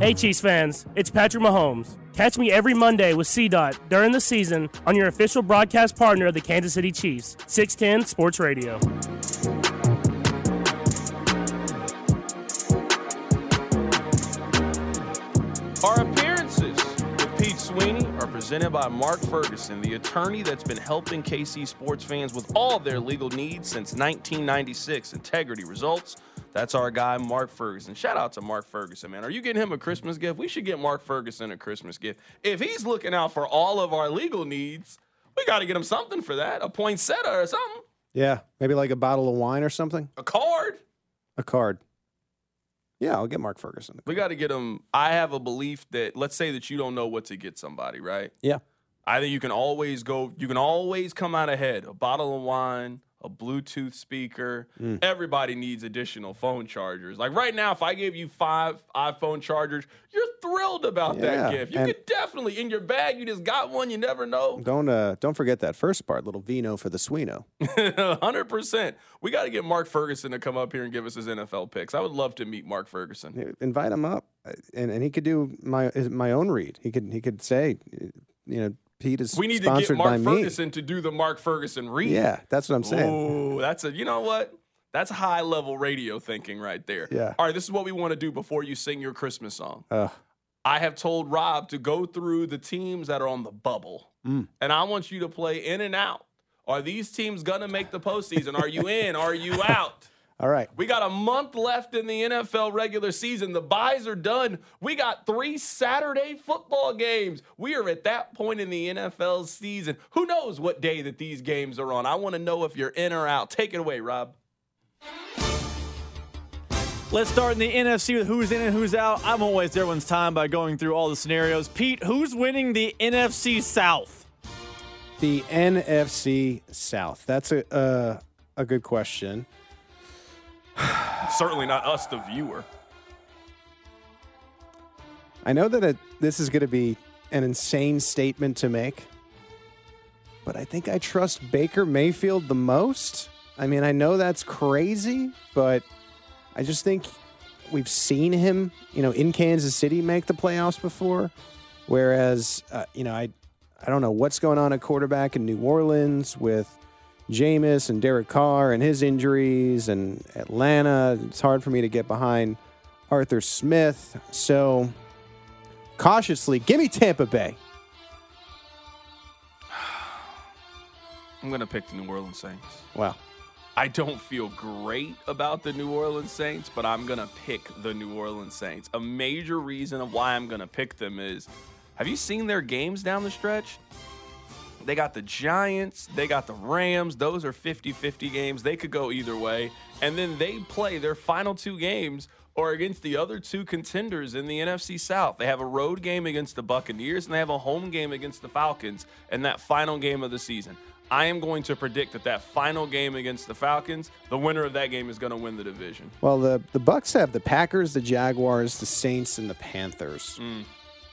Hey Chiefs fans, it's Patrick Mahomes. Catch me every Monday with CDOT during the season on your official broadcast partner of the Kansas City Chiefs, 610 Sports Radio. Our appearances with Pete Sweeney are presented by Mark Ferguson, the attorney that's been helping KC sports fans with all their legal needs since 1996. Integrity results. That's our guy, Mark Ferguson. Shout out to Mark Ferguson, man. Are you getting him a Christmas gift? We should get Mark Ferguson a Christmas gift. If he's looking out for all of our legal needs, we got to get him something for that. A poinsettia or something. Yeah, maybe like a bottle of wine or something. A card. A card. Yeah, I'll get Mark Ferguson. We got to get him. I have a belief that, let's say that you don't know what to get somebody, right? Yeah. I think you can always come out ahead. A bottle of wine, a Bluetooth speaker. Everybody needs additional phone chargers. Like right now, if I give you 5 iPhone chargers, you're thrilled about that gift. You could definitely, in your bag, you just got one. You never know. Don't forget that first part, little vino for the Sweeno. 100%. We got to get Mark Ferguson to come up here and give us his NFL picks. I would love to meet Mark Ferguson. Yeah, invite him up, and he could do my own read. He could say, you know, Pete is sponsored by me. We need to get Mark Ferguson to do the Mark Ferguson read. Yeah, that's what I'm saying. Ooh, you know what? That's high-level radio thinking right there. Yeah. All right, this is what we want to do before you sing your Christmas song. I have told Rob to go through the teams that are on the bubble, and I want you to play in and out. Are these teams going to make the postseason? Are you in? Are you out? All right. We got a month left in the NFL regular season. The byes are done. We got 3 Saturday football games. We are at that point in the NFL season. Who knows what day that these games are on? I want to know if you're in or out. Take it away, Rob. Let's start in the NFC with who's in and who's out. I'm gonna waste everyone's time by going through all the scenarios. Pete, who's winning the NFC South? The NFC South. That's a good question. Certainly not us, the viewer. I know that this is going to be an insane statement to make, but I think I trust Baker Mayfield the most. I mean, I know that's crazy, but I just think we've seen him, you know, in Kansas City make the playoffs before, whereas, you know, I don't know what's going on at quarterback in New Orleans with Jameis and Derek Carr and his injuries and Atlanta. It's hard for me to get behind Arthur Smith. So cautiously, give me Tampa Bay. I'm going to pick the New Orleans Saints. Wow. I don't feel great about the New Orleans Saints, but I'm going to pick the New Orleans Saints. A major reason of why I'm going to pick them is, have you seen their games down the stretch? They got the Giants. They got the Rams. Those are 50-50 games. They could go either way. And then they play their final 2 games or against the other 2 contenders in the NFC South. They have a road game against the Buccaneers, and they have a home game against the Falcons in that final game of the season. I am going to predict that final game against the Falcons, the winner of that game is going to win the division. Well, the Bucs have the Packers, the Jaguars, the Saints, and the Panthers.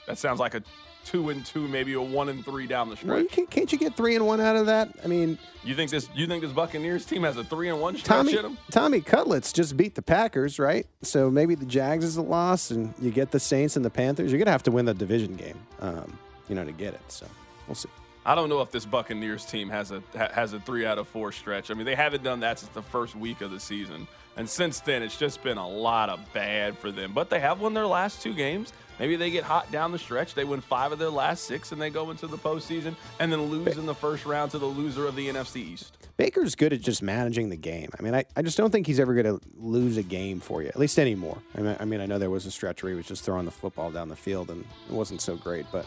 That sounds like a 2-2, maybe a 1-3 down the stretch. Well, can't you get 3-1 out of that? I mean, you think this Buccaneers team has a 3-1 stretch in them? Tommy Cutlets just beat the Packers, right? So maybe the Jags is a loss, and you get the Saints and the Panthers. You're gonna have to win the division game, to get it. So we'll see. I don't know if this Buccaneers team has a 3-4 stretch. I mean, they haven't done that since the first week of the season. And since then, it's just been a lot of bad for them. But they have won their last two games. Maybe they get hot down the stretch. They win 5 of their last 6, and they go into the postseason and then lose in the first round to the loser of the NFC East. Baker's good at just managing the game. I mean, I just don't think he's ever going to lose a game for you, at least anymore. I mean, I know there was a stretch where he was just throwing the football down the field, and it wasn't so great, but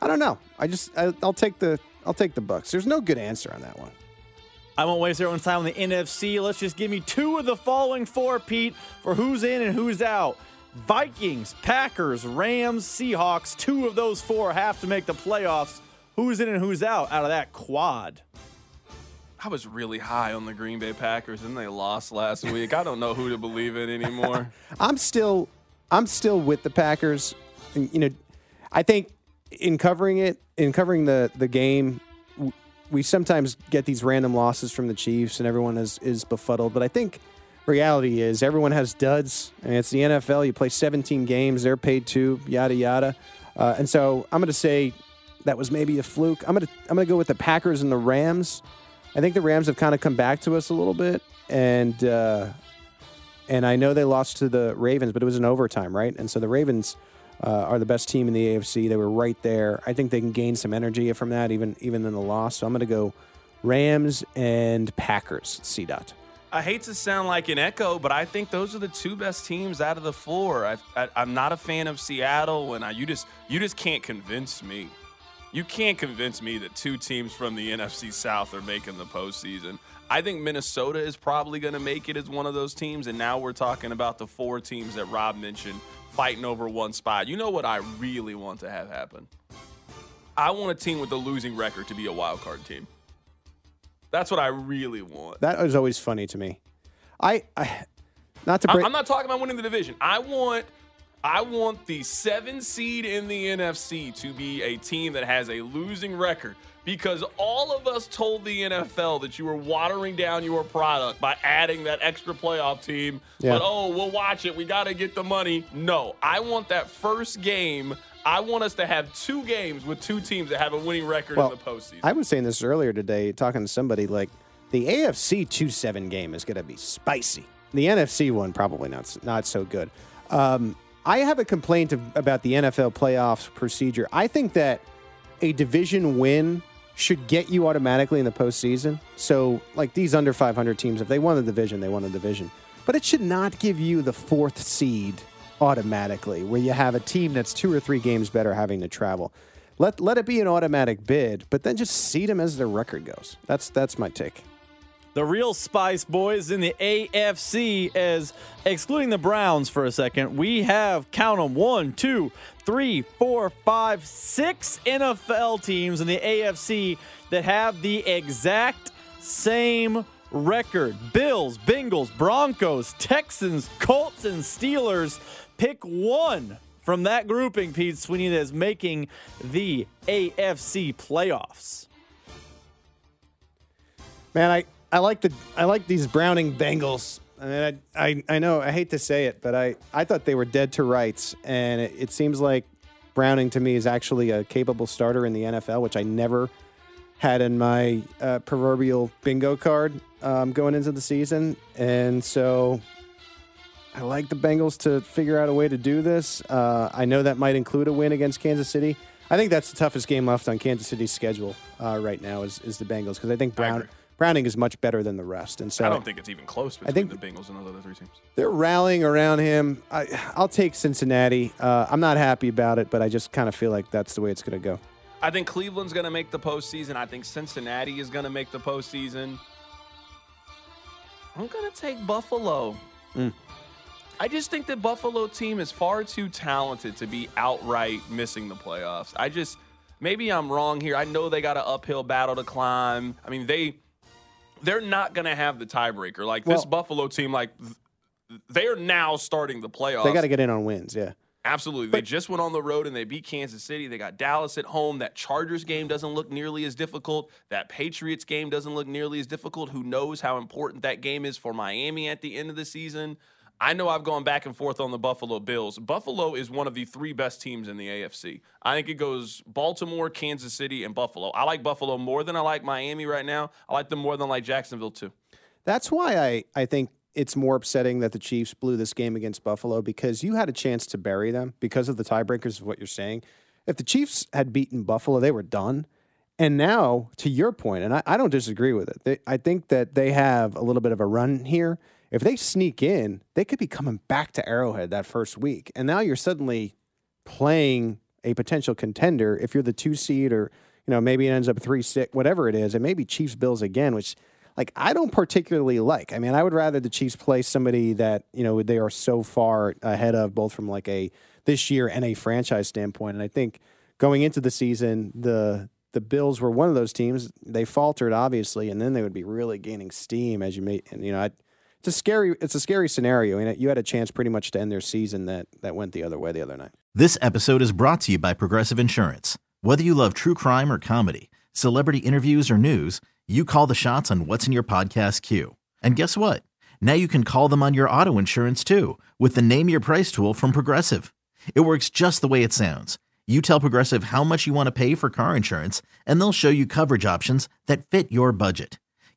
I don't know. I'll take the Bucs. There's no good answer on that one. I won't waste everyone's time on the NFC. Let's just give me two of the following four, Pete, for who's in and who's out. Vikings, Packers, Rams, Seahawks. Two of those four have to make the playoffs. Who's in and who's out of that quad? I was really high on the Green Bay Packers, and they lost last week. I don't know who to believe in anymore. I'm still with the Packers. And, I think in covering the game, we sometimes get these random losses from the Chiefs, and everyone is befuddled. But I think reality is everyone has duds, and it's the NFL. You play 17 games. They're paid to, yada, yada. And so I'm going to say that was maybe a fluke. I'm going to go with the Packers and the Rams. I think the Rams have kind of come back to us a little bit, and I know they lost to the Ravens, but it was an overtime, right? And so the Ravens are the best team in the AFC. They were right there. I think they can gain some energy from that, even in the loss. So I'm going to go Rams and Packers, CDOT. I hate to sound like an echo, but I think those are the two best teams out of the four. I'm not a fan of Seattle, and you just can't convince me. You can't convince me that two teams from the NFC South are making the postseason. I think Minnesota is probably going to make it as one of those teams, and now we're talking about the four teams that Rob mentioned fighting over one spot. You know what I really want to have happen? I want a team with a losing record to be a wild card team. That's what I really want. That is always funny to me. I'm not talking about winning the division. I want the 7 seed in the NFC to be a team that has a losing record, because all of us told the NFL that you were watering down your product by adding that extra playoff team. Yeah. But, we'll watch it. We got to get the money. No, I want that first game. I want us to have 2 games with 2 teams that have a winning record in the postseason. I was saying this earlier today, talking to somebody, like the AFC 2-7 game is going to be spicy. The NFC one probably not so good. I have a complaint about the NFL playoffs procedure. I think that a division win should get you automatically in the postseason. So, like these under 500 teams, if they won the division, they won the division. But it should not give you the 4th seed automatically, where you have a team that's 2 or 3 games better having to travel. Let it be an automatic bid, but then just seed them as their record goes. That's my take. The real Spice Boys in the AFC, as excluding the Browns for a second, we have, count them, 1, 2, 3, 4, 5, 6 NFL teams in the AFC that have the exact same record. Bills, Bengals, Broncos, Texans, Colts, and Steelers. Pick one from that grouping, Pete Sweeney, that is making the AFC playoffs. Man, I like these Browning Bengals. I mean, I know I hate to say it, but I thought they were dead to rights, and it seems like Browning to me is actually a capable starter in the NFL, which I never had in my proverbial bingo card going into the season. And so I like the Bengals to figure out a way to do this. I know that might include a win against Kansas City. I think that's the toughest game left on Kansas City's schedule right now is the Bengals, because I think Browning is much better than the rest. And so I don't think it's even close between the Bengals and the other 3 teams. They're rallying around him. I'll take Cincinnati. I'm not happy about it, but I just kind of feel like that's the way it's going to go. I think Cleveland's going to make the postseason. I think Cincinnati is going to make the postseason. I'm going to take Buffalo. I just think that Buffalo team is far too talented to be outright missing the playoffs. Maybe I'm wrong here. I know they got an uphill battle to climb. I mean, They're not going to have the tiebreaker. Like, this Buffalo team, like, they are now starting the playoffs. They got to get in on wins, yeah. Absolutely. They just went on the road and they beat Kansas City. They got Dallas at home. That Chargers game doesn't look nearly as difficult. That Patriots game doesn't look nearly as difficult. Who knows how important that game is for Miami at the end of the season? I know I've gone back and forth on the Buffalo Bills. Buffalo is one of the three best teams in the AFC. I think it goes Baltimore, Kansas City, and Buffalo. I like Buffalo more than I like Miami right now. I like them more than I like Jacksonville, too. That's why I think it's more upsetting that the Chiefs blew this game against Buffalo, because you had a chance to bury them because of the tiebreakers of what you're saying. If the Chiefs had beaten Buffalo, they were done. And now, to your point, and I don't disagree with it, I think that they have a little bit of a run here. If they sneak in, they could be coming back to Arrowhead that first week. And now you're suddenly playing a potential contender if you're the 2 seed, or, you know, maybe it ends up 3-6, whatever it is. And maybe Chiefs Bills again, which, like, I don't particularly like. I mean, I would rather the Chiefs play somebody that, you know, they are so far ahead of, both from like a this year and a franchise standpoint. And I think going into the season, the Bills were one of those teams. They faltered, obviously, and then they would be really gaining steam as you may, and, you know, It's a scary scenario. I mean, you had a chance pretty much to end their season that went the other way the other night. This episode is brought to you by Progressive Insurance. Whether you love true crime or comedy, celebrity interviews or news, you call the shots on what's in your podcast queue. And guess what? Now you can call them on your auto insurance too, with the Name Your Price tool from Progressive. It works just the way it sounds. You tell Progressive how much you want to pay for car insurance, and they'll show you coverage options that fit your budget.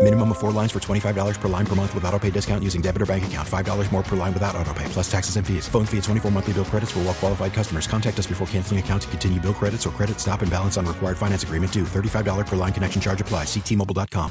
Minimum of 4 lines for $25 per line per month with auto pay discount using debit or bank account. $5 more per line without auto pay, plus taxes and fees. Phone fee at 24 monthly bill credits for well qualified customers. Contact us before canceling account to continue bill credits or credit stop and balance on required finance agreement due. $35 per line connection charge applies. See T-Mobile.com.